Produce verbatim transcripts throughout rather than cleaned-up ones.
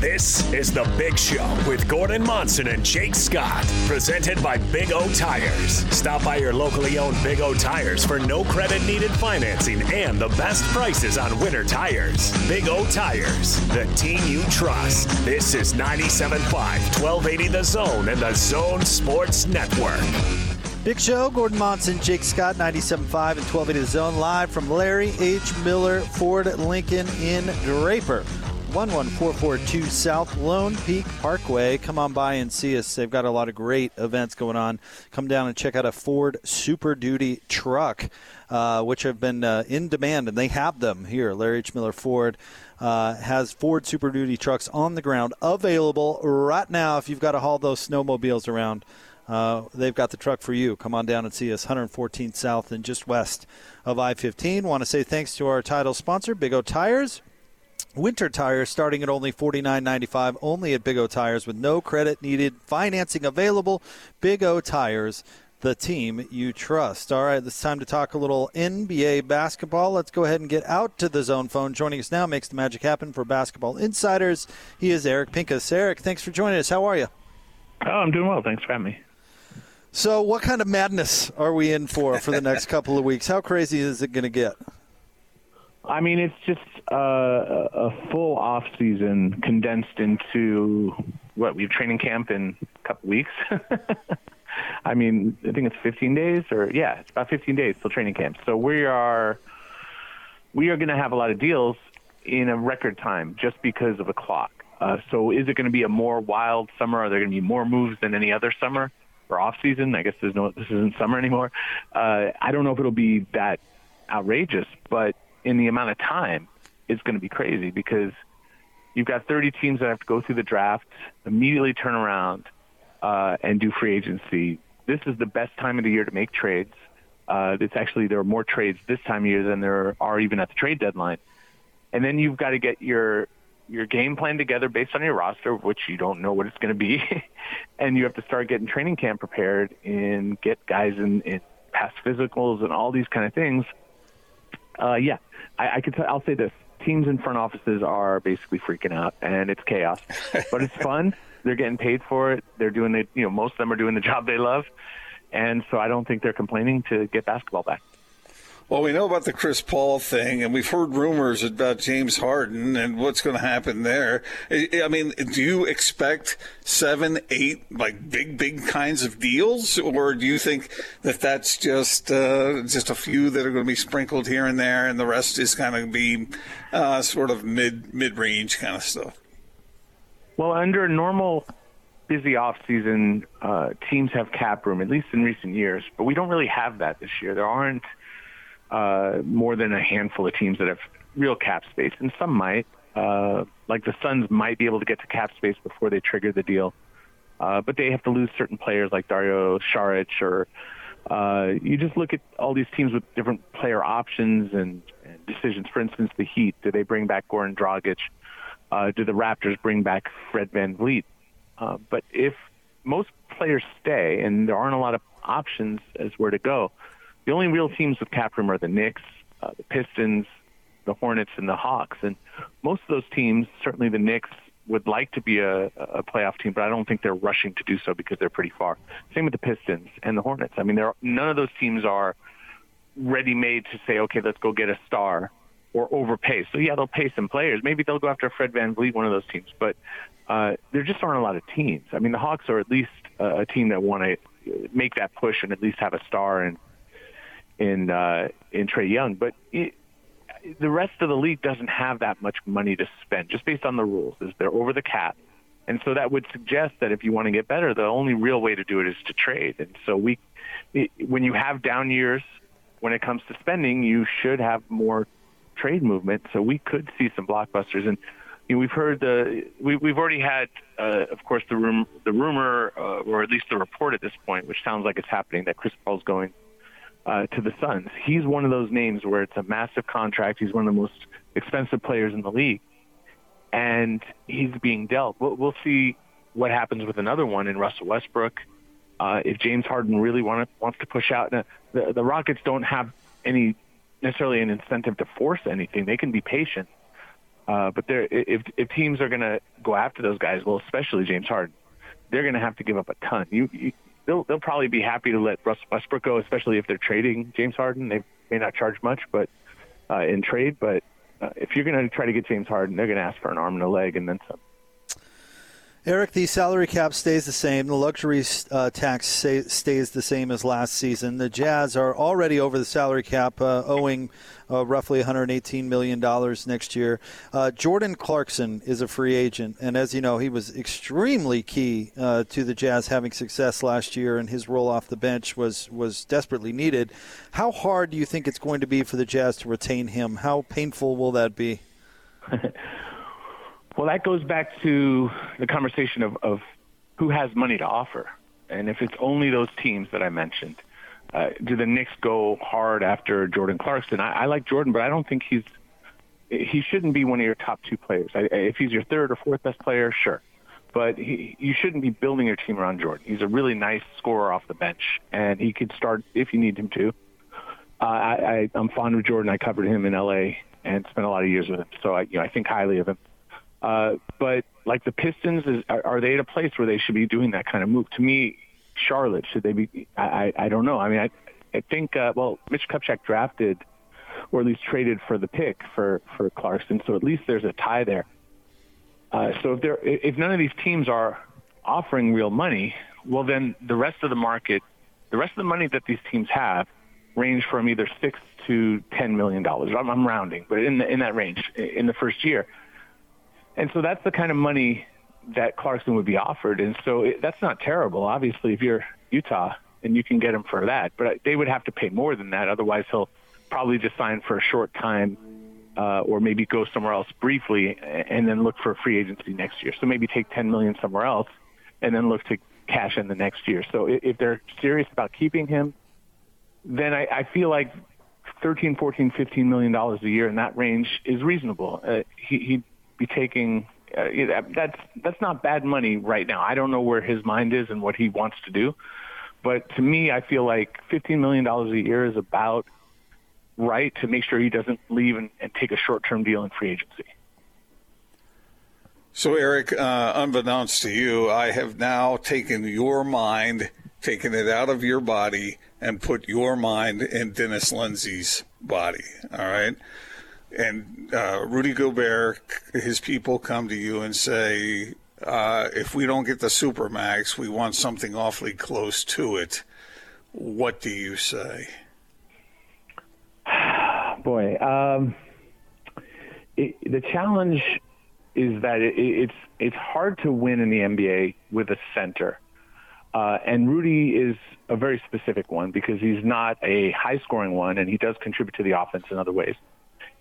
This is The Big Show with Gordon Monson and Jake Scott, presented by Big O Tires. Stop by your locally owned Big O Tires for no credit needed financing and the best prices on winter tires. Big O Tires, the team you trust. This is ninety-seven point five, twelve eighty The Zone and The Zone Sports Network. Big Show, Gordon Monson, Jake Scott, ninety-seven point five and twelve eighty The Zone, live from Larry H. Miller, Ford Lincoln in Draper. one one four four two South Lone Peak Parkway. Come on by and see us. They've got a lot of great events going on. Come down and check out a Ford Super Duty truck, uh, which have been uh, in demand, and they have them here. Larry H. Miller Ford uh, has Ford Super Duty trucks on the ground available right now. If you've got to haul those snowmobiles around, uh, they've got the truck for you. Come on down and see us, one fourteen South and just west of I fifteen. Want to say thanks to our title sponsor, Big O Tires. Winter tires starting at only forty-nine ninety-five, only at Big O Tires with no credit needed. Financing available. Big O Tires, the team you trust. All right, it's time to talk a little N B A basketball. Let's go ahead and get out to the zone phone. Joining us now makes the magic happen for Basketball Insiders. He is Eric Pincus. Eric, thanks for joining us. How are you? Oh, I'm doing well. Thanks for having me. So what kind of madness are we in for for the next couple of weeks? How crazy is it going to get? I mean, it's just uh, a full off season condensed into what we've training camp in a couple weeks. I mean, I think it's fifteen days, or yeah, it's about fifteen days till training camp. So we are we are going to have a lot of deals in a record time just because of the clock. Uh, so is it going to be a more wild summer? Are there going to be more moves than any other summer or off season? I guess there's no this isn't summer anymore. Uh, I don't know if it'll be that outrageous, but in the amount of time, it's going to be crazy because you've got thirty teams that have to go through the draft, immediately turn around, uh, and do free agency. This is the best time of the year to make trades. Uh, it's actually, there are more trades this time of year than there are even at the trade deadline. And then you've got to get your, your game plan together based on your roster, which you don't know what it's going to be. And you have to start getting training camp prepared and get guys in, in past physicals and all these kind of things. Uh, yeah, I, I could. T- I'll say this: teams in front offices are basically freaking out, and it's chaos. But it's fun. They're getting paid for it. They're doing the, you know, most of them are doing the job they love, and so I don't think they're complaining to get basketball back. Well, we know about the Chris Paul thing, and we've heard rumors about James Harden and what's going to happen there. I mean, do you expect seven, eight, like big, big kinds of deals, or do you think that that's just uh, just a few that are going to be sprinkled here and there, and the rest is going to be uh, sort of mid mid range kind of stuff? Well, under normal busy offseason, uh, teams have cap room, at least in recent years, but we don't really have that this year. There aren't Uh, more than a handful of teams that have real cap space, and some might. Uh, like the Suns might be able to get to cap space before they trigger the deal, uh, but they have to lose certain players like Dario Saric, or uh, you just look at all these teams with different player options and, and decisions. For instance, the Heat, do they bring back Goran Dragic? Uh, do the Raptors bring back Fred VanVleet? Uh, but if most players stay and there aren't a lot of options as where to go, the only real teams with cap room are the Knicks, uh, the Pistons, the Hornets, and the Hawks. And most of those teams, certainly the Knicks, would like to be a, a playoff team, but I don't think they're rushing to do so because they're pretty far. Same with the Pistons and the Hornets. I mean, there are, none of those teams are ready-made to say, okay, let's go get a star or overpay. So, yeah, they'll pay some players. Maybe they'll go after Fred VanVleet, one of those teams. But uh, there just aren't a lot of teams. I mean, the Hawks are at least a, a team that want to make that push and at least have a star and in uh, in Trae Young, but it, the rest of the league doesn't have that much money to spend, just based on the rules. They're over the cap. And so that would suggest that if you want to get better, the only real way to do it is to trade. And so we, it, when you have down years, when it comes to spending, you should have more trade movement. So we could see some blockbusters. And you know, we've heard the we, we've already had, uh, of course, the, rum, the rumor, uh, or at least the report at this point, which sounds like it's happening, that Chris Paul's going Uh, to the Suns. He's one of those names where it's a massive contract. He's one of the most expensive players in the league, and he's being dealt. We'll, we'll see what happens with another one in Russell Westbrook. Uh, if James Harden really want to, wants to push out, the, the Rockets don't have any necessarily an incentive to force anything. They can be patient. Uh, but if, if teams are going to go after those guys, well, especially James Harden, they're going to have to give up a ton. You, you they'll, they'll probably be happy to let Russell Westbrook go, especially if they're trading James Harden. They may not charge much, but uh, in trade. But uh, if you're going to try to get James Harden, they're going to ask for an arm and a leg and then some. Eric, the salary cap stays the same. The luxury uh, tax stay, stays the same as last season. The Jazz are already over the salary cap, uh, owing uh, roughly one hundred eighteen million dollars next year. Uh, Jordan Clarkson is a free agent, and as you know, he was extremely key uh, to the Jazz having success last year, and his role off the bench was, was desperately needed. How hard do you think it's going to be for the Jazz to retain him? How painful will that be? Well, that goes back to the conversation of, of who has money to offer. And if it's only those teams that I mentioned, uh, do the Knicks go hard after Jordan Clarkson? I, I like Jordan, but I don't think he's – he shouldn't be one of your top two players. I, if he's your third or fourth best player, sure. But he, you shouldn't be building your team around Jordan. He's a really nice scorer off the bench, and he could start if you need him to. Uh, I, I, I'm fond of Jordan. I covered him in L A and spent a lot of years with him, so I, you know, I think highly of him. Uh, but like the Pistons, is, are, are they at a place where they should be doing that kind of move? To me, Charlotte, should they be? I, I, I don't know. I mean, I, I think, uh, well, Mitch Kupchak drafted or at least traded for the pick for, for Clarkson. So at least there's a tie there. Uh, so if, there, if none of these teams are offering real money, well, then the rest of the market, the rest of the money that these teams have range from either six to ten million dollars. I'm, I'm rounding, but in, the, in that range in the first year. And so that's the kind of money that Clarkson would be offered. And so it, that's not terrible, obviously, if you're Utah and you can get him for that. But they would have to pay more than that. Otherwise, he'll probably just sign for a short time uh, or maybe go somewhere else briefly and then look for a free agency next year. So maybe take ten million dollars somewhere else and then look to cash in the next year. So if they're serious about keeping him, then I, I feel like thirteen, fourteen, fifteen million dollars a year in that range is reasonable. Uh, he, he be taking uh, that's that's not bad money right now. I don't know where his mind is and what he wants to do, but to me, I feel like fifteen million dollars a year is about right to make sure he doesn't leave and, and take a short-term deal in free agency. So, Eric, uh, unbeknownst to you, I have now taken your mind, taken it out of your body, and put your mind in Dennis Lindsey's body. All right. And uh, Rudy Gobert, his people come to you and say, uh, if we don't get the Supermax, we want something awfully close to it. What do you say? Boy, um, it, the challenge is that it, it's it's hard to win in the N B A with a center. Uh, and Rudy is a very specific one because he's not a high-scoring one, and he does contribute to the offense in other ways.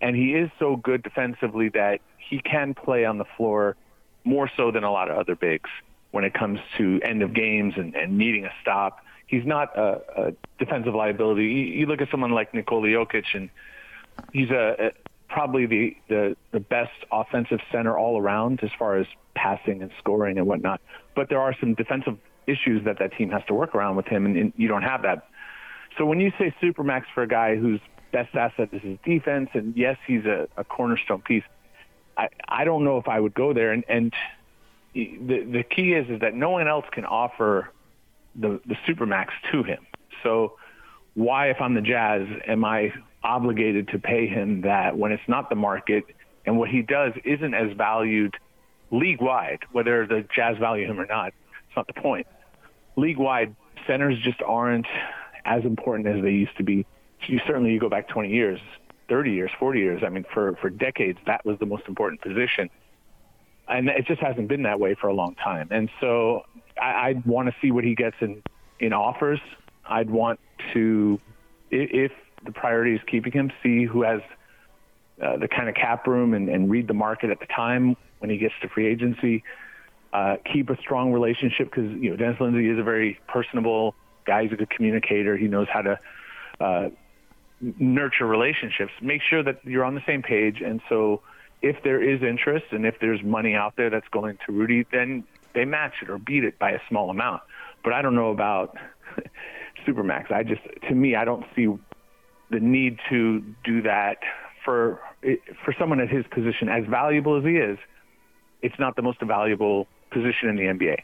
And he is so good defensively that he can play on the floor more so than a lot of other bigs when it comes to end of games and, and needing a stop. He's not a, a defensive liability. You, you look at someone like Nikola Jokic, and he's a, a, probably the, the, the best offensive center all around as far as passing and scoring and whatnot. But there are some defensive issues that that team has to work around with him, and, and you don't have that. So when you say Supermax for a guy who's best asset is his defense, and yes, he's a, a cornerstone piece. I, I don't know if I would go there, and, and the the key is is that no one else can offer the, the Supermax to him. So why, if I'm the Jazz, am I obligated to pay him that when it's not the market, and what he does isn't as valued league-wide, whether the Jazz value him or not? It's not the point. League-wide, centers just aren't as important as they used to be. You certainly you go back twenty years, thirty years, forty years. I mean, for, for decades, that was the most important position. And it just hasn't been that way for a long time. And so I, I'd want to see what he gets in, in offers. I'd want to, if the priority is keeping him, see who has uh, the kind of cap room and, and read the market at the time when he gets to free agency. Uh, keep a strong relationship because, you know, Dennis Lindsey is a very personable guy. He's a good communicator. He knows how to uh, nurture relationships, make sure that you're on the same page. And so if there is interest and if there's money out there that's going to Rudy, then they match it or beat it by a small amount. But I don't know about Supermax. I just, to me, I don't see the need to do that for for someone at his position. As valuable as he is, it's not the most valuable position in the N B A.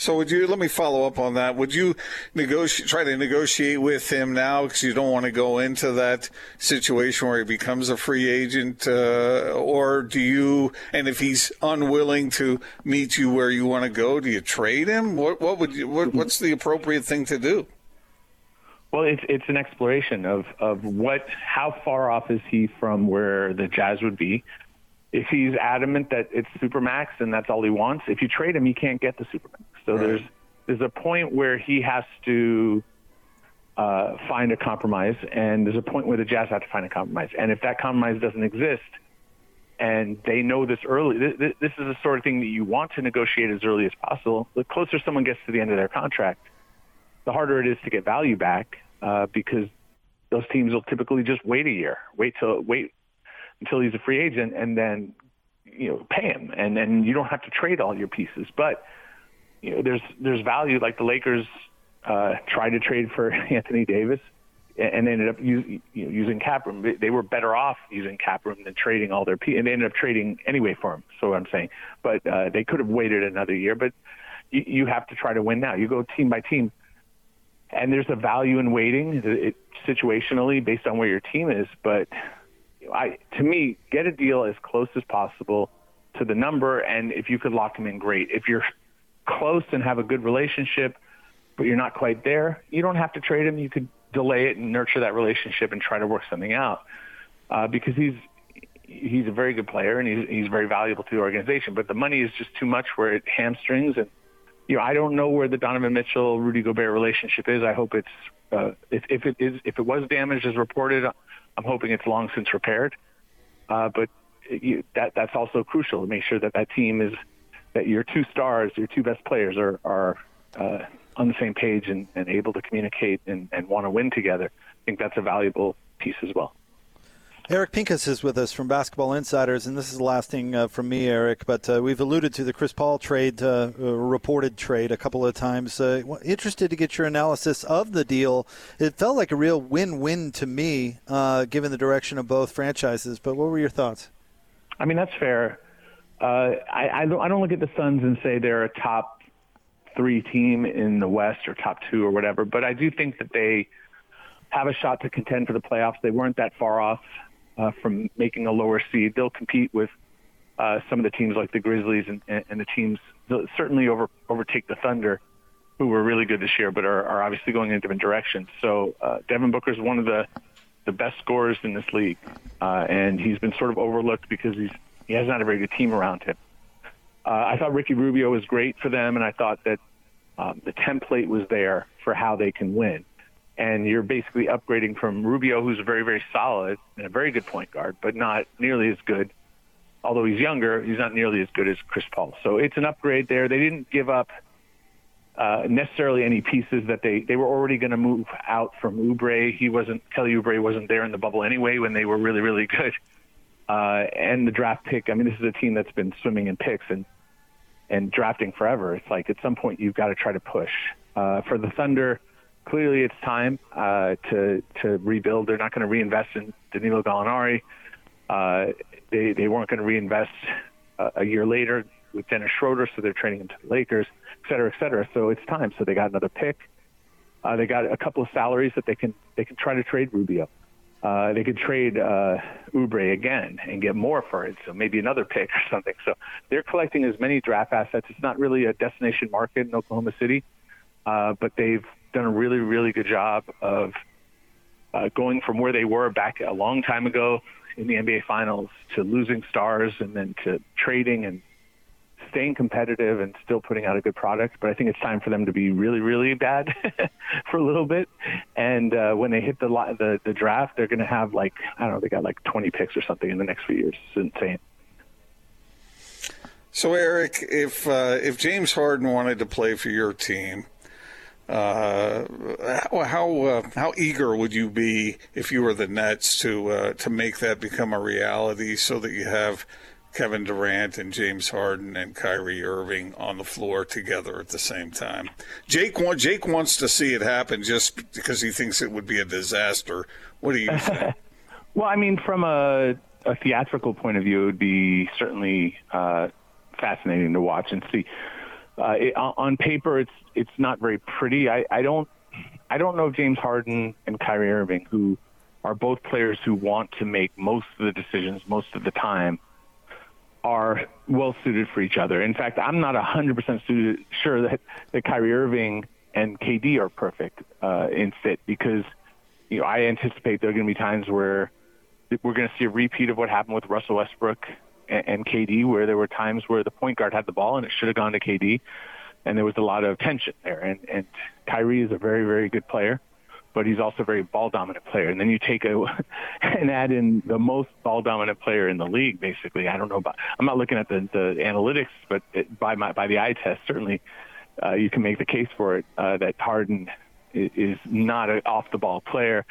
So would you, let me follow up on that. Would you negotiate, try to negotiate with him now because you don't want to go into that situation where he becomes a free agent? Uh, or do you, and if he's unwilling to meet you where you want to go, do you trade him? What, what would you, what, what's the appropriate thing to do? Well, it's it's an exploration of, of what, how far off is he from where the Jazz would be? If he's adamant that it's Supermax and that's all he wants, if you trade him, he can't get the Supermax. So right. there's there's a point where he has to uh, find a compromise, and there's a point where the Jazz have to find a compromise. And if that compromise doesn't exist, and they know this early, th- th- this is the sort of thing that you want to negotiate as early as possible. The closer someone gets to the end of their contract, the harder it is to get value back uh, because those teams will typically just wait a year, wait till wait. until he's a free agent, and then, you know, pay him. And then you don't have to trade all your pieces. But, you know, there's there's value. Like the Lakers uh, tried to trade for Anthony Davis and ended up use, you know, using cap room. They were better off using cap room than trading all their pieces. And they ended up trading anyway for him, so I'm saying. But uh, they could have waited another year. But you, you have to try to win now. You go team by team. And there's a value in waiting it, situationally based on where your team is. But I, to me, get a deal as close as possible to the number, and if you could lock him in, great. If you're close and have a good relationship, but you're not quite there, you don't have to trade him. You could delay it and nurture that relationship and try to work something out uh, because he's he's a very good player and he's, he's very valuable to the organization. But the money is just too much where it hamstrings. And you know, I don't know where the Donovan Mitchell Rudy Gobert relationship is. I hope it's uh, if, if it is if it was damaged as reported. I'm hoping it's long since repaired, uh, but it, you, that that's also crucial to make sure that that team is, that your two stars, your two best players are are uh, on the same page and, and able to communicate and, and want to win together. I think that's a valuable piece as well. Eric Pincus is with us from Basketball Insiders, and this is the last thing uh, from me, Eric, but uh, we've alluded to the Chris Paul trade, uh, reported trade, a couple of times. Uh, interested to get your analysis of the deal. It felt like a real win-win to me, uh, given the direction of both franchises, but what were your thoughts? I mean, that's fair. Uh, I, I, don't, I don't look at the Suns and say they're a top three team in the West or top two or whatever, but I do think that they have a shot to contend for the playoffs. They weren't that far off. Uh, from making a lower seed. They'll compete with uh, some of the teams like the Grizzlies and, and, and the teams. They'll certainly over, overtake the Thunder, who were really good this year, but are, are obviously going in a different direction. So uh, Devin Booker is one of the, the best scorers in this league, uh, and he's been sort of overlooked because he's he has not a very good team around him. Uh, I thought Ricky Rubio was great for them, and I thought that um, the template was there for how they can win. And you're basically upgrading from Rubio, who's very, very solid and a very good point guard, but not nearly as good. Although he's younger, he's not nearly as good as Chris Paul. So it's an upgrade there. They didn't give up uh, necessarily any pieces that they, they were already going to move out from Oubre. He wasn't, Kelly Oubre wasn't there in the bubble anyway when they were really, really good. Uh, and the draft pick, I mean, this is a team that's been swimming in picks and, and drafting forever. It's like at some point you've got to try to push. Uh, for the Thunder, clearly, it's time uh, to to rebuild. They're not going to reinvest in Danilo Gallinari. Uh, they they weren't going to reinvest uh, a year later with Dennis Schroeder, so they're trading him to the Lakers, et cetera, et cetera. So it's time. So they got another pick. Uh, they got a couple of salaries that they can they can try to trade Rubio. Uh, they could trade uh, Oubre again and get more for it. So maybe another pick or something. So they're collecting as many draft assets. It's not really a destination market in Oklahoma City, uh, but they've done a really, really good job of uh, going from where they were back a long time ago in the N B A Finals to losing stars and then to trading and staying competitive and still putting out a good product. But I think it's time for them to be really, really bad for a little bit. And uh, when they hit the, the the draft, they're going to have like, I don't know, they got like twenty picks or something in the next few years. It's insane. So, Eric, if uh, if James Harden wanted to play for your team, Uh, how how, uh, how eager would you be if you were the Nets to uh, to make that become a reality so that you have Kevin Durant and James Harden and Kyrie Irving on the floor together at the same time. Jake, want, Jake wants to see it happen just because he thinks it would be a disaster. What do you think? Well, I mean, from a, a theatrical point of view, it would be certainly uh, fascinating to watch and see. Uh, it, on paper, it's it's not very pretty. I, I don't I don't know if James Harden and Kyrie Irving, who are both players who want to make most of the decisions most of the time, are well suited for each other. In fact, I'm not one hundred percent suited, sure that, that Kyrie Irving and K D are perfect uh, in fit, because you know I anticipate there are going to be times where we're going to see a repeat of what happened with Russell Westbrook and, and K D, where there were times where the point guard had the ball and it should have gone to K D, and there was a lot of tension there. And, and Kyrie is a very, very good player, but he's also a very ball-dominant player. And then you take a and add in the most ball-dominant player in the league, basically. I don't know about – I'm not looking at the, the analytics, but it, by my by the eye test, certainly uh, you can make the case for it uh, that Harden is, is not an off-the-ball player.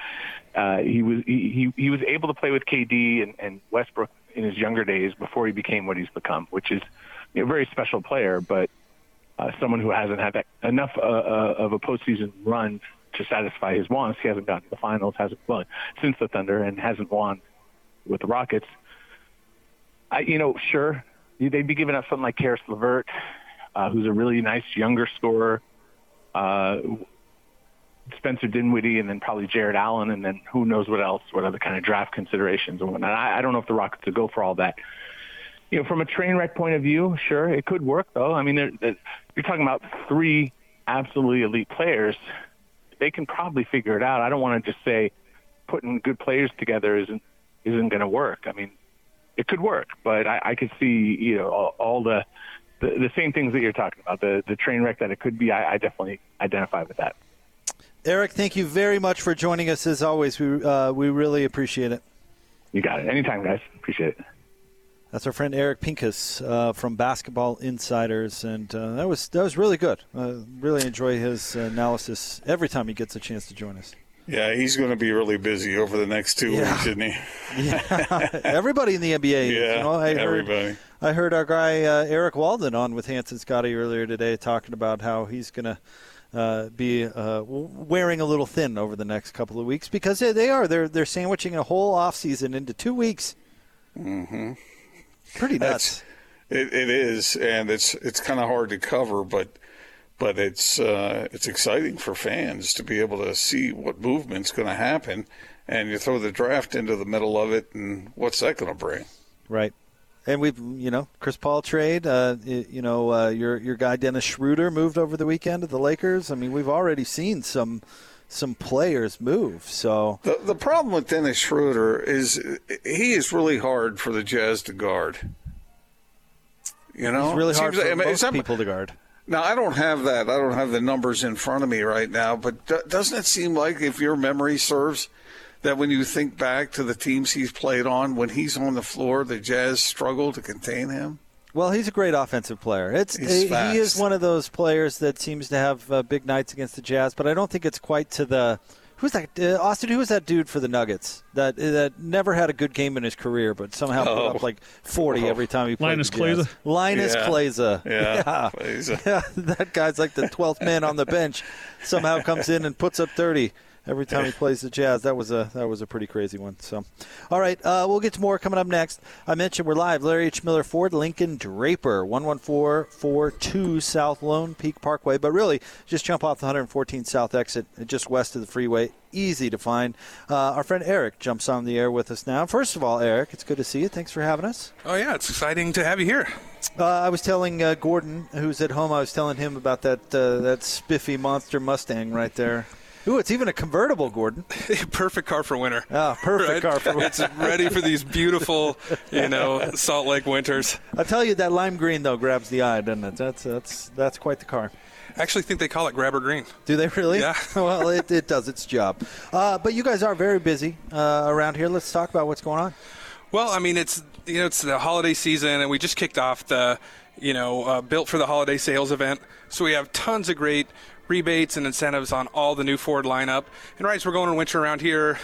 Uh, he was he, he was able to play with K D and, and Westbrook in his younger days before he became what he's become, which is a very special player, but uh, someone who hasn't had that, enough uh, uh, of a postseason run to satisfy his wants. He hasn't gotten to the finals, hasn't won since the Thunder, and hasn't won with the Rockets. I, you know, sure, they'd be giving up something like Karis LeVert, uh, who's a really nice younger scorer, uh, Spencer Dinwiddie, and then probably Jared Allen, and then who knows what else, what other kind of draft considerations and whatnot. I, I don't know if the Rockets would go for all that. You know, from a train wreck point of view, sure, it could work, though. I mean, they're, they're, you're talking about three absolutely elite players. They can probably figure it out. I don't want to just say putting good players together isn't isn't going to work. I mean, it could work, but I, I could see you know all, all the, the the same things that you're talking about. The the train wreck that it could be. I, I definitely identify with that. Eric, thank you very much for joining us as always. We uh, we really appreciate it. You got it. Anytime, guys. Appreciate it. That's our friend Eric Pincus uh, from Basketball Insiders, and uh, that was that was really good. Uh, really enjoy his analysis every time he gets a chance to join us. Yeah, he's going to be really busy over the next two yeah. weeks, isn't he? Yeah, everybody in the N B A. Yeah, you know, I everybody. Heard, I heard our guy uh, Eric Walden on with Hanson Scotty earlier today talking about how he's going to uh, be uh, wearing a little thin over the next couple of weeks, because they, they are they're they're sandwiching a whole offseason into two weeks. Mm-hmm. Pretty nuts. It, it is, and it's it's kind of hard to cover, but but it's uh, it's exciting for fans to be able to see what movement's going to happen, and you throw the draft into the middle of it, and what's that going to bring? Right, and we've you know Chris Paul trade, uh, you know uh, your your guy Dennis Schroeder moved over the weekend to the Lakers. I mean, we've already seen some some players move. So the, the problem with Dennis Schroeder is he is really hard for the Jazz to guard. You know, he's really hard for most people to guard. Now, I don't have that. I don't have the numbers in front of me right now, but d- doesn't it seem like, if your memory serves, that when you think back to the teams he's played on, when he's on the floor, the Jazz struggle to contain him? Well, he's a great offensive player. It's he, he is one of those players that seems to have uh, big nights against the Jazz, but I don't think it's quite to the who's that uh, Austin? Who was that dude for the Nuggets that that never had a good game in his career, but somehow oh. put up like forty oh. every time he played? Linus Kleza. Linus yeah. Kleza. Yeah. Yeah. yeah, that guy's like the twelfth man on the bench. Somehow comes in and puts up thirty. Every time he plays the Jazz, that was a that was a pretty crazy one. So, all right, uh, we'll get to more coming up next. I mentioned we're live. Larry H. Miller Ford, Lincoln Draper, one one four four two South Lone Peak Parkway. But really, just jump off the one fourteen South exit, just west of the freeway. Easy to find. Uh, our friend Eric jumps on the air with us now. First of all, Eric, it's good to see you. Thanks for having us. Oh, yeah, it's exciting to have you here. Uh, I was telling uh, Gordon, who's at home, I was telling him about that uh, that spiffy monster Mustang right there. Ooh, it's even a convertible, Gordon. Perfect car for winter. Oh, perfect right? car for winter. It's ready for these beautiful, you know, Salt Lake winters. I'll tell you, that lime green, though, grabs the eye, doesn't it? That's that's that's quite the car. I actually think they call it grabber green. Do they really? Yeah. Well, it, it does its job. Uh, but you guys are very busy uh, around here. Let's talk about what's going on. Well, I mean, it's, you know, it's the holiday season, and we just kicked off the, you know, uh, Built for the Holiday Sales event. So we have tons of great rebates and incentives on all the new Ford lineup. And right as we're going to winter around here,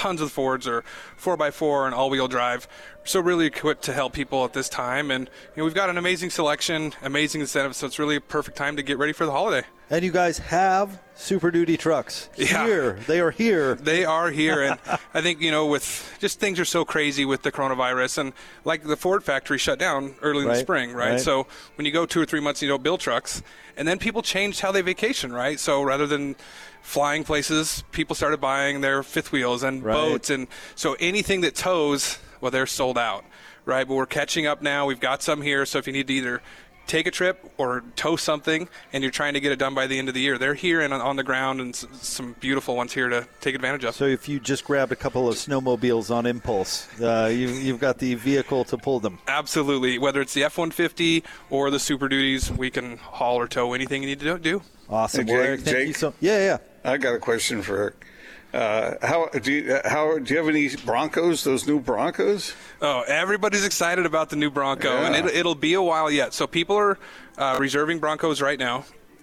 tons of Fords or four by four and all-wheel drive. So really equipped to help people at this time. And you know, we've got an amazing selection, amazing incentive, so it's really a perfect time to get ready for the holiday. And you guys have Super Duty trucks here. Yeah. They are here. They are here. And I think, you know, with just things are so crazy with the coronavirus. And like the Ford factory shut down early right. in the spring, right? right? So when you go two or three months, you don't build trucks. And then people changed how they vacation, right? So rather than flying places, people started buying their fifth wheels and right. boats. And so anything that tows, well, they're sold out, right? But we're catching up now. We've got some here. So if you need to either take a trip or tow something and you're trying to get it done by the end of the year, they're here and on the ground, and some beautiful ones here to take advantage of. So if you just grabbed a couple of snowmobiles on impulse, uh, you've, you've got the vehicle to pull them. Absolutely. Whether it's the F one fifty or the Super Duties, we can haul or tow anything you need to do. Awesome. Hey, Jake, well, Eric, thank Jake, you so- yeah, yeah. I got a question for Eric. Uh, how do you, how do you have any Broncos? Those new Broncos? Oh, everybody's excited about the new Bronco, yeah. and it, it'll be a while yet. So people are uh, reserving Broncos right now.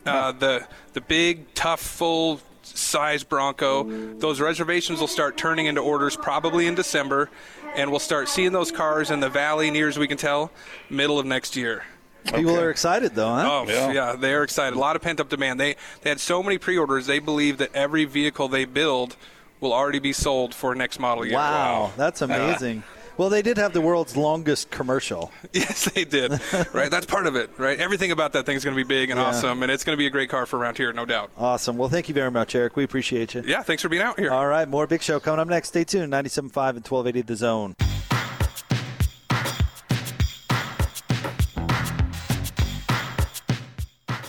Uh, huh. The the big, tough, full size Bronco. Those reservations will start turning into orders probably in December, and we'll start seeing those cars in the valley, near as we can tell, middle of next year. People okay. are excited, though, huh? Oh, yeah. yeah, they are excited. A lot of pent-up demand. They they had so many pre-orders, they believe that every vehicle they build will already be sold for next model year. Wow, wow. That's amazing. Uh, well, they did have the world's longest commercial. Yes, they did. Right, that's part of it, right? Everything about that thing is going to be big and yeah. awesome, and it's going to be a great car for around here, no doubt. Awesome. Well, thank you very much, Eric. We appreciate you. Yeah, thanks for being out here. All right, more Big Show coming up next. Stay tuned, ninety-seven point five and twelve eighty The Zone.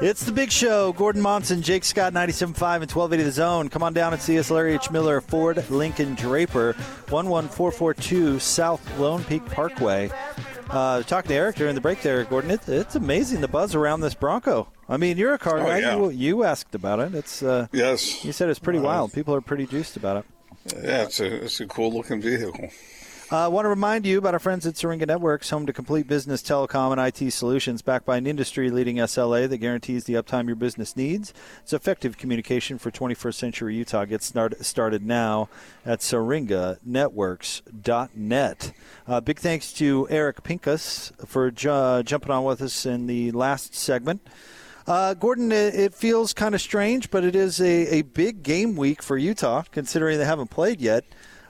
It's The Big Show. Gordon Monson, Jake Scott, ninety-seven point five and twelve eighty The Zone. Come on down and see us. Larry H. Miller, Ford, Lincoln, Draper, one one four four two South Lone Peak Parkway. Uh, talking to Eric during the break there, Gordon. It, it's amazing the buzz around this Bronco. I mean, you're a car guy. Oh, yeah. you, you asked about it. It's uh, yes. You said it's pretty wild. People are pretty juiced about it. Yeah, it's a, it's a cool-looking vehicle. I uh, want to remind you about our friends at Syringa Networks, home to complete business telecom and I T solutions, backed by an industry-leading S L A that guarantees the uptime your business needs. It's effective communication for twenty-first century Utah. Get start- started now at syringa networks dot net. Uh, big thanks to Eric Pincus for ju- uh, jumping on with us in the last segment. Uh, Gordon, it feels kind of strange, but it is a, a big game week for Utah, considering they haven't played yet.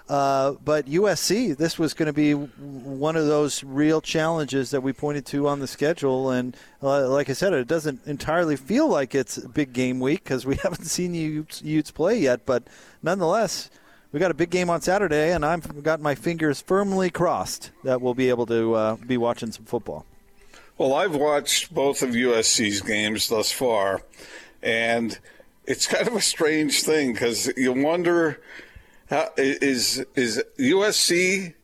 Uh, but U S C, this was going to be one of those real challenges that we pointed to on the schedule. And uh, like I said, it doesn't entirely feel like it's a big game week because we haven't seen the Utes, Utes play yet. But nonetheless, we got a big game on Saturday, and I've got my fingers firmly crossed that we'll be able to uh, be watching some football. Well, I've watched both of U S C's games thus far, and it's kind of a strange thing because you wonder – How, is is U S C,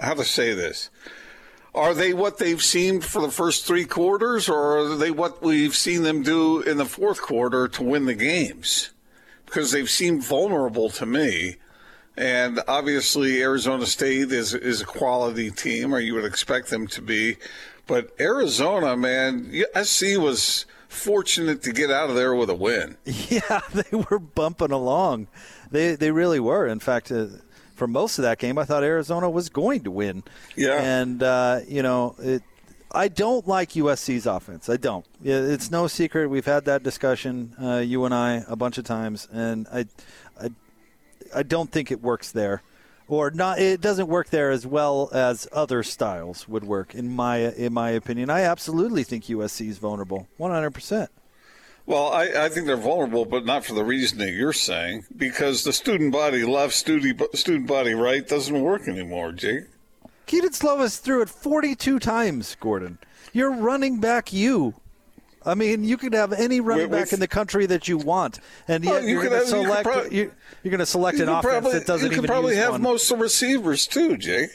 how to say this, are they what they've seen for the first three quarters, or are they what we've seen them do in the fourth quarter to win the games? Because they've seemed vulnerable to me. And obviously Arizona State is, is a quality team, or you would expect them to be. But Arizona, man, U S C was fortunate to get out of there with a win. Yeah, they were bumping along. They they really were. In fact, uh, for most of that game, I thought Arizona was going to win. Yeah. And, uh, you know, it, I don't like U S C's offense. I don't. It's no secret. We've had that discussion, uh, you and I, a bunch of times. And I, I, I don't think it works there. Or not. It doesn't work there as well as other styles would work, in my in my opinion. I absolutely think U S C is vulnerable, one hundred percent. Well, I, I think they're vulnerable, but not for the reason that you're saying, because the student body left, student, student body right doesn't work anymore, Jake. Keaton Slovis threw it forty-two times, Gordon. You're running back you. I mean, you could have any running with, back with, in the country that you want, and yet oh, you you're going to select, you pro- you're, you're gonna select you an offense probably, that doesn't even use one. You could probably have most of the receivers, too, Jake.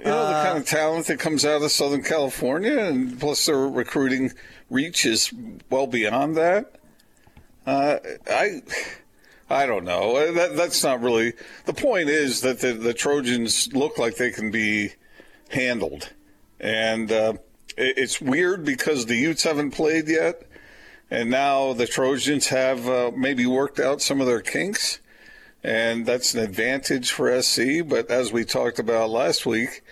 You know, uh, the kind of talent that comes out of Southern California, and plus their recruiting reach is well beyond that. Uh, I I don't know. That, that's not really – the point is that the, the Trojans look like they can be handled. And uh, it, it's weird because the Utes haven't played yet, and now the Trojans have uh, maybe worked out some of their kinks. And that's an advantage for S C, but as we talked about last week,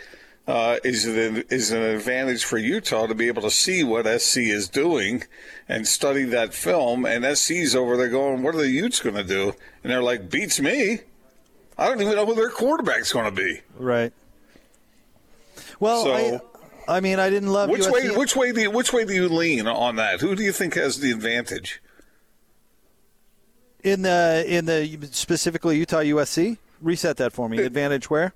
uh, is it an, is an advantage for Utah to be able to see what S C is doing and study that film. And S C's over there going, what are the Utes going to do? And they're like, beats me. I don't even know who their quarterback's going to be. Right. Well, so, I, I mean, I didn't love which U S C. Way, which way do you, which way do you lean on that? Who do you think has the advantage? In the in the specifically Utah U S C, reset that for me. Advantage where?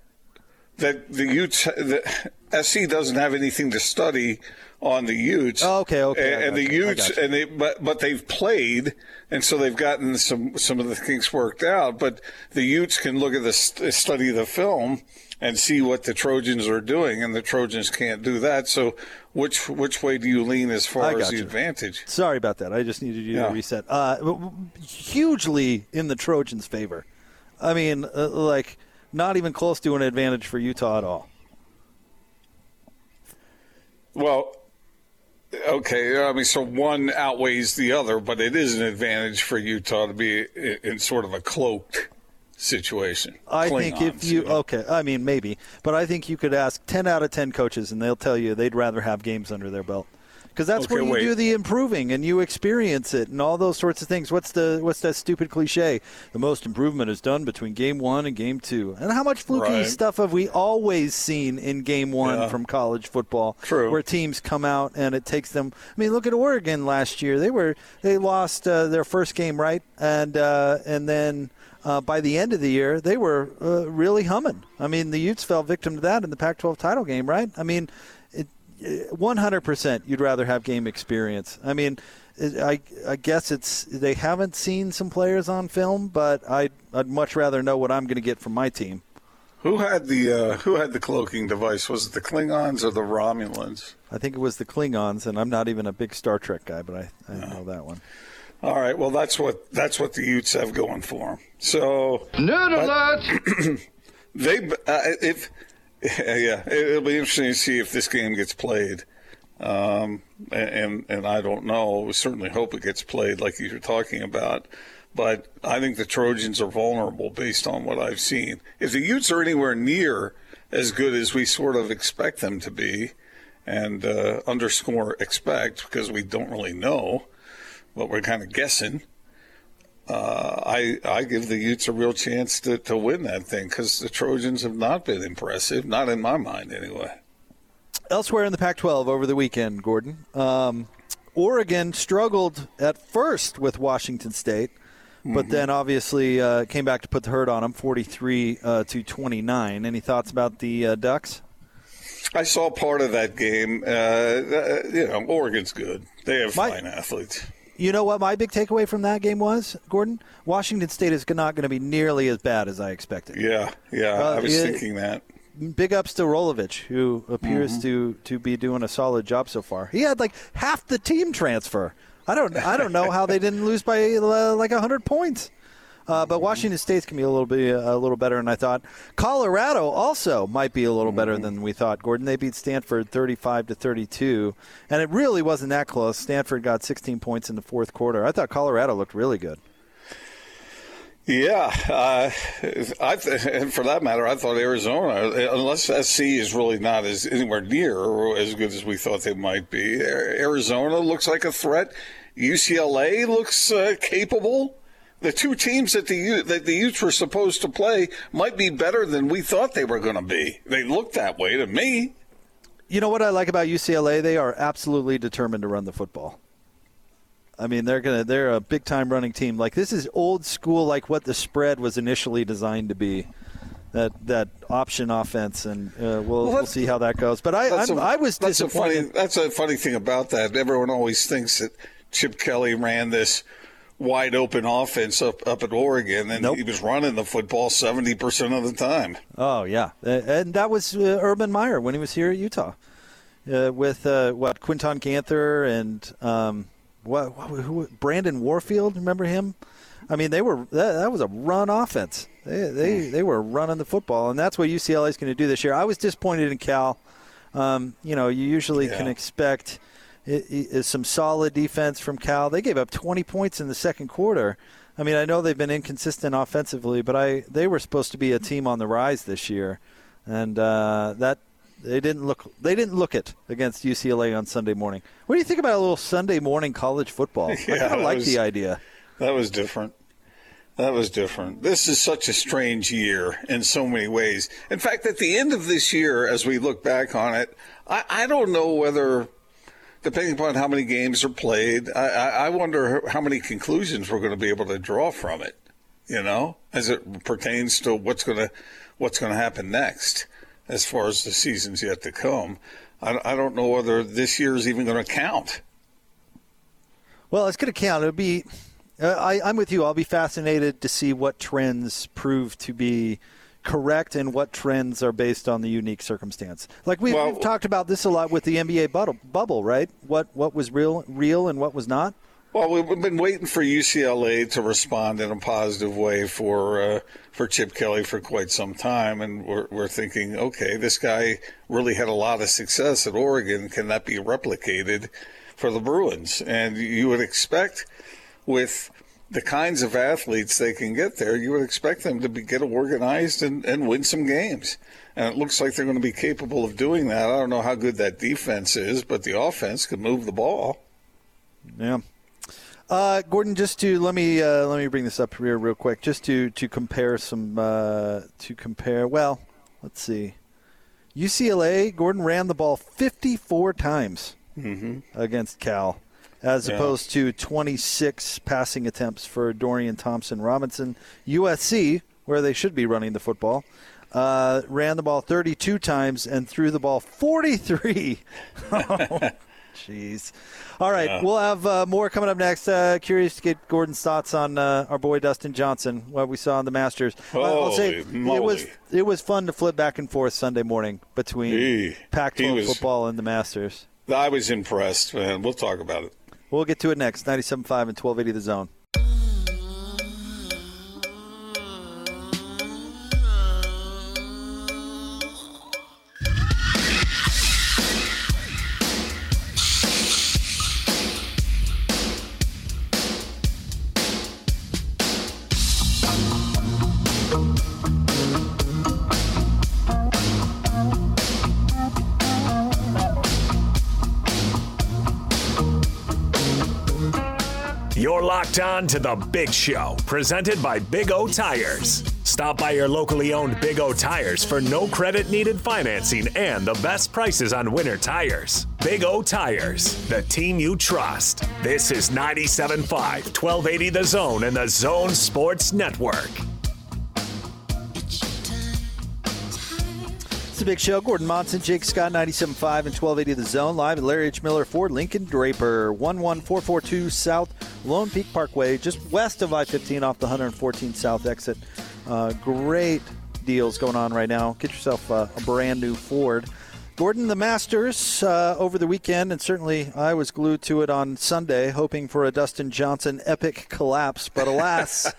That the Utes, the S C doesn't have anything to study on the Utes. Oh, okay, okay. And, and the you. Utes, and they but but they've played, and so they've gotten some some of the things worked out. But the Utes can look at the study of the film and see what the Trojans are doing, and the Trojans can't do that. So which which way do you lean as far as the you. advantage? Sorry about that. I just needed you yeah. to reset. Uh, hugely in the Trojans' favor. I mean, uh, like, not even close to an advantage for Utah at all. Well, okay. I mean, so one outweighs the other, but it is an advantage for Utah to be in sort of a cloaked situation. I Klingon think if you, okay, I mean, maybe, but I think you could ask ten out of ten coaches and they'll tell you they'd rather have games under their belt, because that's okay, where you wait. do the improving and you experience it and all those sorts of things. What's the what's that stupid cliche? The most improvement is done between game one and game two. And how much fluky right. stuff have we always seen in game one yeah. from college football? True. Where teams come out and it takes them. I mean, look at Oregon last year. They were they lost uh, their first game, right, and uh, and then. Uh, by the end of the year, they were uh, really humming. I mean, the Utes fell victim to that in the Pac twelve title game, right? I mean, it, one hundred percent you'd rather have game experience. I mean, it, I I guess it's they haven't seen some players on film, but I'd, I'd much rather know what I'm going to get from my team. Who had the uh, who had the cloaking device? Was it the Klingons or the Romulans? I think it was the Klingons, and I'm not even a big Star Trek guy, but I, I no. know that one. All right, well, that's what that's what the Utes have going for them. So, but, they uh, if yeah, it'll be interesting to see if this game gets played, um, and and I don't know. We certainly hope it gets played, like you were talking about. But I think the Trojans are vulnerable based on what I've seen. If the Utes are anywhere near as good as we sort of expect them to be, and uh, underscore expect because we don't really know. But we're kind of guessing. Uh, I I give the Utes a real chance to, to win that thing because the Trojans have not been impressive, not in my mind anyway. Elsewhere in the Pac twelve over the weekend, Gordon, um, Oregon struggled at first with Washington State, but mm-hmm. then obviously uh, came back to put the hurt on them, forty-three to twenty-nine. Any thoughts about the uh, Ducks? I saw part of that game. Uh, you know, Oregon's good. They have my- fine athletes. You know what my big takeaway from that game was, Gordon? Washington State is not going to be nearly as bad as I expected. Yeah, yeah, uh, I was yeah, thinking that. Big ups to Rolovich, who appears mm-hmm. to, to be doing a solid job so far. He had like half the team transfer. I don't I don't know how they didn't lose by uh, like one hundred points. Uh, but Washington State's can be a little bit a little better than I thought. Colorado also might be a little better than we thought. Gordon, they beat Stanford thirty-five to thirty-two, and it really wasn't that close. Stanford got sixteen points in the fourth quarter. I thought Colorado looked really good. Yeah, uh, I th- and for that matter, I thought Arizona, unless S C is really not as anywhere near or as good as we thought they might be. Arizona looks like a threat. U C L A looks uh, capable. The two teams that the that the Utes were supposed to play might be better than we thought they were going to be. They looked that way to me. You know what I like about U C L A? They are absolutely determined to run the football. I mean, they're gonna they're a big time running team. Like, this is old school, like what the spread was initially designed to be. That that option offense, and uh, we'll, well we'll see how that goes. But I I'm, a, I was that's disappointed. A funny, that's a funny thing about that. Everyone always thinks that Chip Kelly ran this wide open offense up, up at Oregon, and nope. he was running the football seventy percent of the time. Oh, yeah. And that was uh, Urban Meyer when he was here at Utah uh, with, uh, what, Quinton Ganther and um, what, what who, Brandon Warfield, remember him? I mean, they were that, that was a run offense. They, they they were running the football, and that's what U C L A is going to do this year. I was disappointed in Cal. Um, you know, you usually yeah. can expect it, it, some solid defense from Cal. They gave up twenty points in the second quarter. I mean, I know they've been inconsistent offensively, but I they were supposed to be a team on the rise this year, and uh, that they didn't look they didn't look it against U C L A on Sunday morning. What do you think about a little Sunday morning college football? Yeah, I kind of like was... the idea. That was different. That was different. This is such a strange year in so many ways. In fact, at the end of this year, as we look back on it, I, I don't know whether, depending upon how many games are played, I, I wonder how many conclusions we're going to be able to draw from it, you know, as it pertains to what's going to what's going to happen next as far as the season's yet to come. I, I don't know whether this year is even going to count. Well, it's going to count. It'll be... Uh, I, I'm with you. I'll be fascinated to see what trends prove to be correct and what trends are based on the unique circumstance. Like we've, well, we've talked about this a lot with the N B A bubble, bubble, right? What what was real, real and what was not? Well, we've been waiting for U C L A to respond in a positive way for uh, for Chip Kelly for quite some time, and we're, we're thinking, okay, this guy really had a lot of success at Oregon. Can that be replicated for the Bruins? And you would expect, with the kinds of athletes they can get there, you would expect them to be, get organized and, and win some games. And it looks like they're going to be capable of doing that. I don't know how good that defense is, but the offense can move the ball. Yeah. Uh, Gordon, just to let me uh, let me bring this up here real quick, just to to compare some uh, to compare. Well, let's see. U C L A, Gordon ran the ball fifty-four times mm-hmm. against Cal, as yeah. opposed to twenty-six passing attempts for Dorian Thompson-Robinson. U S C, where they should be running the football, uh, ran the ball thirty-two times and threw the ball forty-three. Oh, jeez. All right, yeah. we'll have uh, more coming up next. Uh, curious to get Gordon's thoughts on uh, our boy Dustin Johnson, what we saw in the Masters. Uh, I'll say moly. It was it was fun to flip back and forth Sunday morning between Gee, Pac twelve was... football and the Masters. I was impressed, man. We'll talk about it. We'll get to it next. ninety-seven point five and twelve eighty The Zone. You're locked on to The Big Show, presented by Big O Tires. Stop by your locally owned Big O Tires for no credit needed financing and the best prices on winter tires. Big O Tires, the team you trust. This is ninety-seven point five, twelve eighty The Zone and The Zone Sports Network. It's The Big Show. Gordon Monson, Jake Scott, ninety-seven point five and twelve eighty The Zone, live at Larry H. Miller Ford, Lincoln Draper, one one four four two South Lone Peak Parkway, just west of I fifteen off the one fourteen South exit. Uh, great deals going on right now. Get yourself uh, a brand new Ford. Gordon, the Masters uh, over the weekend, and certainly I was glued to it on Sunday, hoping for a Dustin Johnson epic collapse, but alas,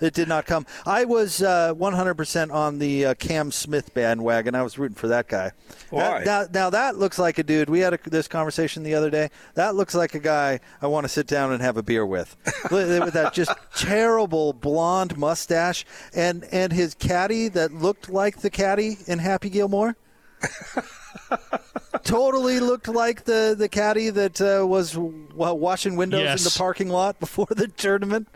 it did not come. I was uh, one hundred percent on the uh, Cam Smith bandwagon. I was rooting for that guy. Why? That, now, now that looks like a dude. We had a, this conversation the other day. That looks like a guy I want to sit down and have a beer with. With that just terrible blonde mustache and, and his caddy that looked like the caddy in Happy Gilmore. Totally looked like the, the caddy that uh, was well, washing windows yes. in the parking lot before the tournament.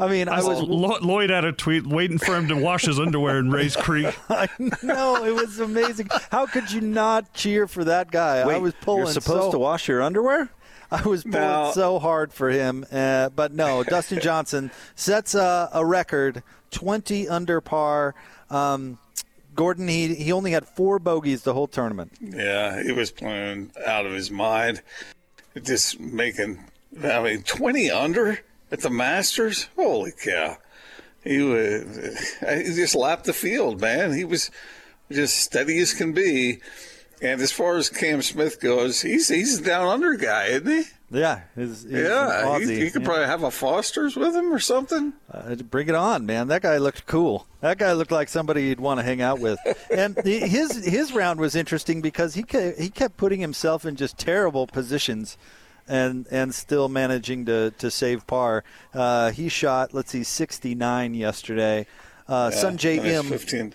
I mean, I, I was Lo- Lloyd had a tweet waiting for him to wash his underwear in Rays Creek. I know, it was amazing. How could you not cheer for that guy? Wait, I was pulling. You're supposed so, to wash your underwear? I was pulling no. so hard for him, uh, but no. Dustin Johnson sets a, a record, twenty under par. Um, Gordon, he he only had four bogeys the whole tournament. Yeah, he was playing out of his mind. Just making, I mean, twenty under? At the Masters? Holy cow. He, would, he just lapped the field, man. He was just steady as can be. And as far as Cam Smith goes, he's he's a down-under guy, isn't he? Yeah. He's, he's yeah, he, he could yeah. probably have a Foster's with him or something. Uh, bring it on, man. That guy looked cool. That guy looked like somebody you'd want to hang out with. And his his round was interesting because he kept, he kept putting himself in just terrible positions and and still managing to, to save par. Uh, he shot, let's see, sixty-nine yesterday. Uh, yeah, Sun J M. fifteen.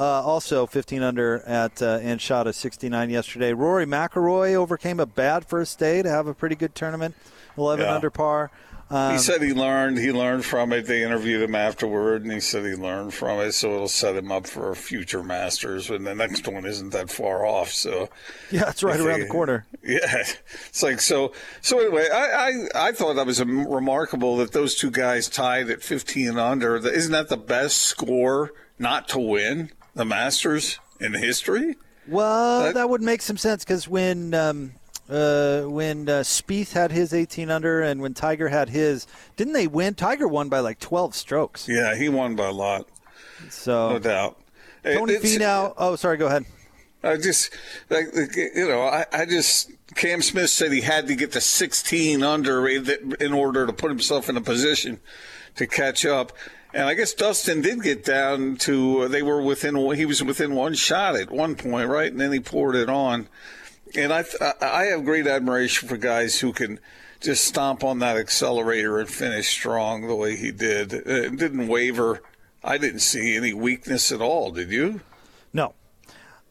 Uh, also fifteen under at uh, and shot a sixty-nine yesterday. Rory McIlroy overcame a bad first day to have a pretty good tournament, eleven yeah. under par. Um, he said he learned. He learned from it. They interviewed him afterward, and he said he learned from it, so it'll set him up for a future Masters. And the next one isn't that far off. So yeah, it's right around they, the corner. Yeah, it's like so. So anyway, I I, I thought that was remarkable that those two guys tied at fifteen under. Isn't that the best score not to win the Masters in history? Well, that, that would make some sense because when um, uh, when uh, Spieth had his eighteen under and when Tiger had his, didn't they win? Tiger won by like twelve strokes. Yeah, he won by a lot. So no doubt. Tony it, Finau. Oh, sorry. Go ahead. I just, like, you know, I, I just. Cam Smith said he had to get to sixteen under in order to put himself in a position to catch up. And I guess Dustin did get down to they were within he was within one shot at one point, right? And then he poured it on. And I I have great admiration for guys who can just stomp on that accelerator and finish strong the way he did. It didn't waver. I didn't see any weakness at all. Did you? No.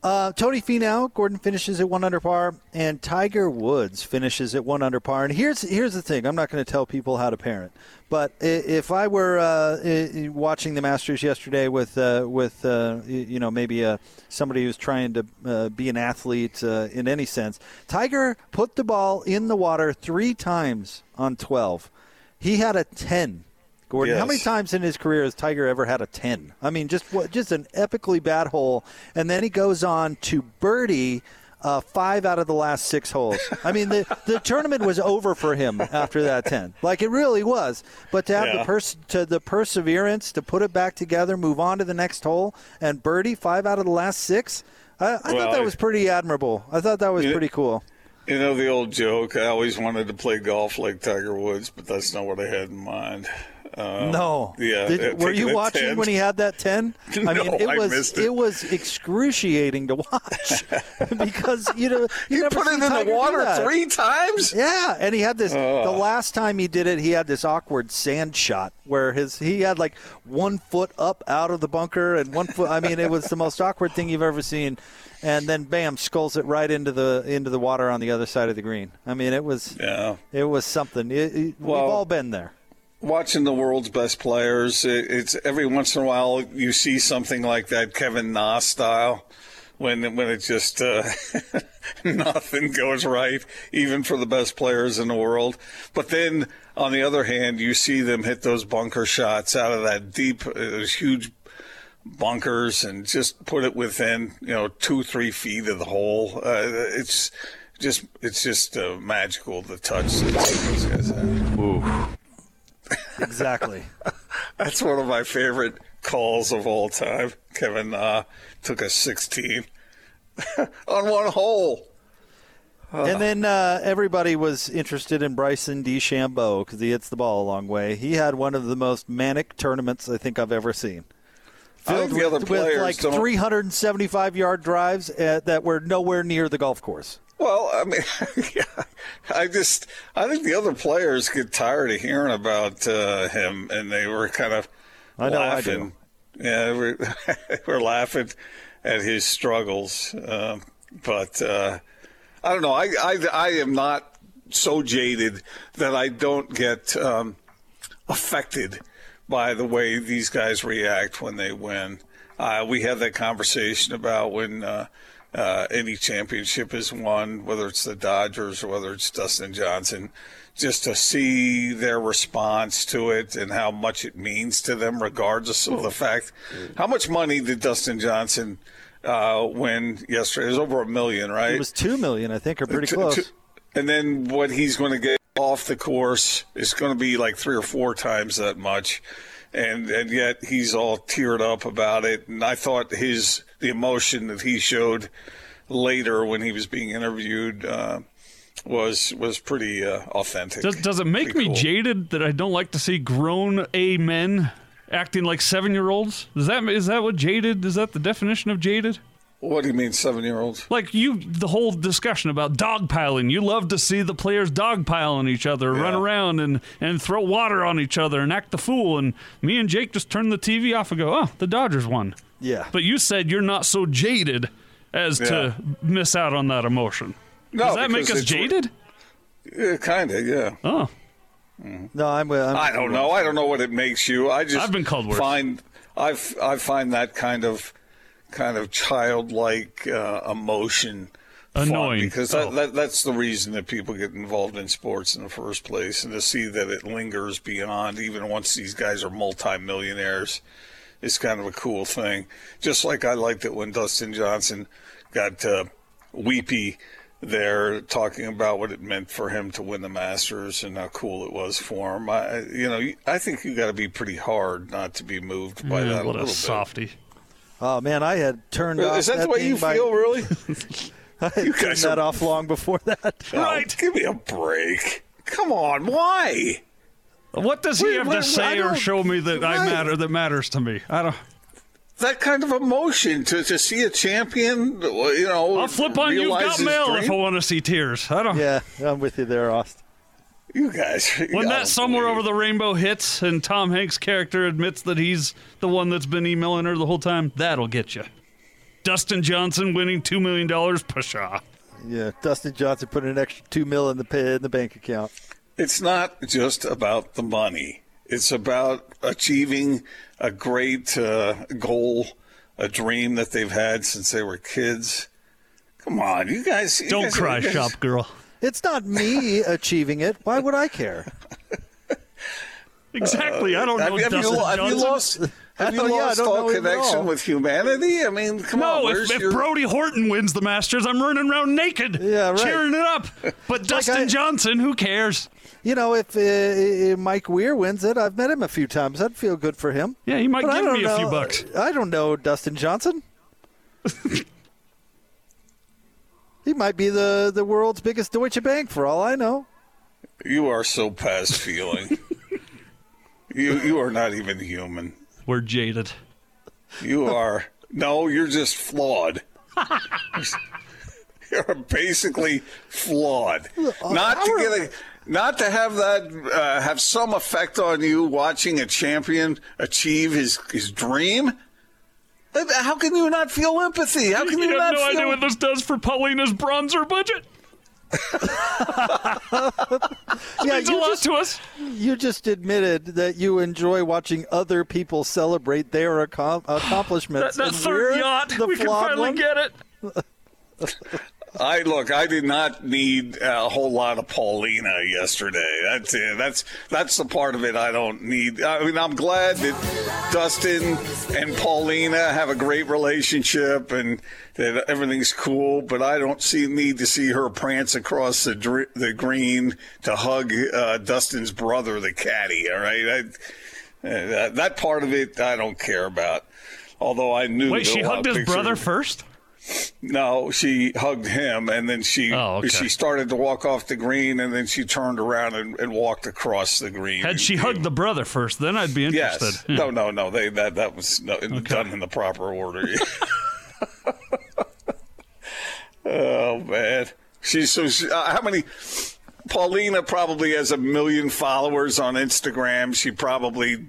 Uh, Tony Finau, Gordon finishes at one under par, and Tiger Woods finishes at one under par. And here's here's the thing: I'm not going to tell people how to parent, but if I were uh, watching the Masters yesterday with uh, with uh, you know maybe uh, somebody who's trying to uh, be an athlete uh, in any sense, Tiger put the ball in the water three times on twelve. He had a ten. Gordon, yes. How many times in his career has Tiger ever had a ten? I mean, just just an epically bad hole. And then he goes on to birdie uh, five out of the last six holes. I mean, the, the tournament was over for him after that ten. Like, it really was. But to have yeah. the pers- to the perseverance to put it back together, move on to the next hole, and birdie five out of the last six, I, I well, thought that I, was pretty admirable. I thought that was yeah. pretty cool. You know the old joke, I always wanted to play golf like Tiger Woods, but that's not what I had in mind. Um, no. Yeah. Did, were you watching ten. When he had that ten? I no, mean, it I was missed it. It was excruciating to watch because you know you never put it in Tiger the water three times. Yeah, and he had this. Uh, the last time he did it, he had this awkward sand shot where his he had like one foot up out of the bunker and one foot. I mean, it was the most awkward thing you've ever seen. And then, bam, sculls it right into the into the water on the other side of the green. I mean, it was yeah. it was something. It, it, well, we've all been there. Watching the world's best players, it, it's every once in a while you see something like that Kevin Na style when when it just uh, nothing goes right, even for the best players in the world. But then, on the other hand, you see them hit those bunker shots out of that deep, those huge bunkers and just put it within, you know, two, three feet of the hole. Uh, it's just, it's just uh, magical, the touch that Ooh. Exactly. That's one of my favorite calls of all time. Kevin uh, took a sixteen on one hole. Uh. And then uh, everybody was interested in Bryson DeChambeau because he hits the ball a long way. He had one of the most manic tournaments I think I've ever seen. Filled with, other with like don't... three hundred seventy-five yard drives at, that were nowhere near the golf course. Well, I mean, yeah, I just I think the other players get tired of hearing about uh, him, and they were kind of I know laughing. I do. Yeah, they were, they were laughing at his struggles. Uh, but uh, I don't know. I, I I am not so jaded that I don't get um, affected by the way these guys react when they win. Uh, we had that conversation about when uh, uh, any championship is won, whether it's the Dodgers or whether it's Dustin Johnson, just to see their response to it and how much it means to them, regardless of the fact. How much money did Dustin Johnson uh, win yesterday? It was over a million, right? It was two million, I think, or pretty close. And then what he's going to get off the course is going to be like three or four times that much. And and yet he's all teared up about it. And I thought his the emotion that he showed later when he was being interviewed uh, was was pretty uh, authentic. Does, does it make pretty me cool. jaded that I don't like to see grown A men acting like seven-year-olds? Is that is that what jaded? Is that the definition of jaded? What do you mean, seven-year-olds? Like you, the whole discussion about dogpiling. You love to see the players dogpiling each other, yeah. run around and, and throw water on each other and act the fool. And me and Jake just turn the T V off and go, oh, the Dodgers won. Yeah. But you said you're not so jaded as yeah. to miss out on that emotion. No, does that make us jaded? Yeah, kind of, yeah. Oh. Mm-hmm. No, I'm, I'm. I don't know. I don't know what it makes you. I just. I've been called worse. Find, I've, I find that kind of. kind of childlike uh, emotion annoying fun, because that, oh. that that's the reason that people get involved in sports in the first place, and to see that it lingers beyond even once these guys are multimillionaires is kind of a cool thing. Just like I liked it when Dustin Johnson got uh, weepy there talking about what it meant for him to win the Masters and how cool it was for him. I, you know, I think you got to be pretty hard not to be moved by yeah, that a little bit. What a softy. Oh, man, I had turned off that. Is that the way you feel, really? I had turned that off long before that. Right. Give me a break. Come on, why? What does he have to say or show me that I matter that matters to me? I don't. That kind of emotion to, to see a champion, you know. I'll flip on You Got Mail if I want to see tears. I don't. Yeah, I'm with you there, Austin. You guys. When that Somewhere Over the Rainbow hits and Tom Hanks' character admits that he's the one that's been emailing her the whole time, that'll get you. Dustin Johnson winning two million dollars, pshaw. Yeah, Dustin Johnson put an extra two mil in the pay, in the bank account. It's not just about the money. It's about achieving a great uh, goal, a dream that they've had since they were kids. Come on, you guys. You Don't guys, cry, guys... shop girl. It's not me achieving it. Why would I care? Exactly. I don't know. Uh, have, you, have you lost, have you lost yeah, all connection all. with humanity? I mean, come no, on. No, if, if your... Brody Horton wins the Masters, I'm running around naked, yeah, right. cheering it up. But Dustin like I, Johnson, who cares? You know, if uh, Mike Weir wins it, I've met him a few times. I'd feel good for him. Yeah, he might but give me know, a few bucks. I don't know Dustin Johnson. He might be the, the world's biggest Deutsche Bank, for all I know. You are so past feeling. you you are not even human. We're jaded. You are. No, you're just flawed. You're basically flawed. Not to get a, not to have that uh, have some effect on you watching a champion achieve his, his dream. How can you not feel empathy? How can you, you not feel... You have no idea what this does for Paulina's bronzer budget. yeah, means a lot just, to us. You just admitted that you enjoy watching other people celebrate their ac- accomplishments. that that third yacht, the we can finally one? get it. I Look, I did not need a whole lot of Paulina yesterday. That's it. That's that's the part of it I don't need. I mean, I'm glad that Dustin and Paulina have a great relationship and that everything's cool, but I don't see need to see her prance across the dr- the green to hug uh, Dustin's brother, the caddy, all right? I, uh, that part of it I don't care about, although I knew... Wait, she hugged his brother first? No, she hugged him, and then she oh, okay. she started to walk off the green, and then she turned around and, and walked across the green. Had she hugged the brother first, then I'd be interested. Yes. Yeah. No, no, no. They that that was no, okay. done in the proper order. Oh man, she's so. She, uh, how many? Paulina probably has a million followers on Instagram. She probably.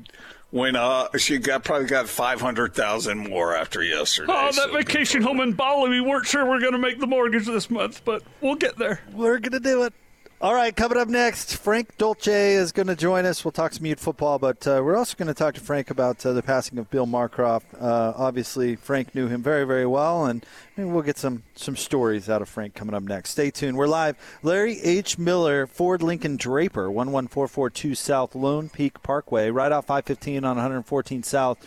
When uh, she got probably got five hundred thousand more after yesterday. Oh, that so vacation home in Bali, we weren't sure we we're going to make the mortgage this month, but we'll get there. We're going to do it. All right, coming up next, Frank Dolce is going to join us. We'll talk some youth football, but uh, we're also going to talk to Frank about uh, the passing of Bill Marcroft. Uh, obviously, Frank knew him very, very well, and And we'll get some some stories out of Frank coming up next. Stay tuned. We're live. Larry H. Miller, Ford Lincoln Draper, one one four four two South Lone Peak Parkway, right off I fifteen on one fourteen South.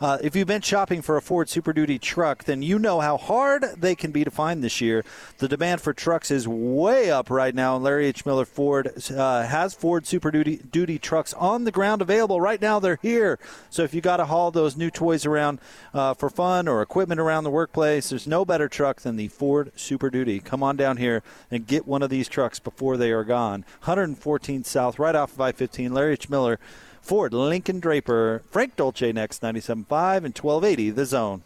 Uh, if you've been shopping for a Ford Super Duty truck, then you know how hard they can be to find this year. The demand for trucks is way up right now, and Larry H. Miller Ford uh, has Ford Super Duty Duty trucks on the ground available. Right now they're here. So if you got to haul those new toys around uh, for fun or equipment around the workplace, there's no better truck than the Ford Super Duty. Come on down here and get one of these trucks before they are gone. one fourteen South, right off of I fifteen, Larry H. Miller Ford Lincoln Draper. Frank Dolce next, ninety-seven point five and twelve eighty The Zone.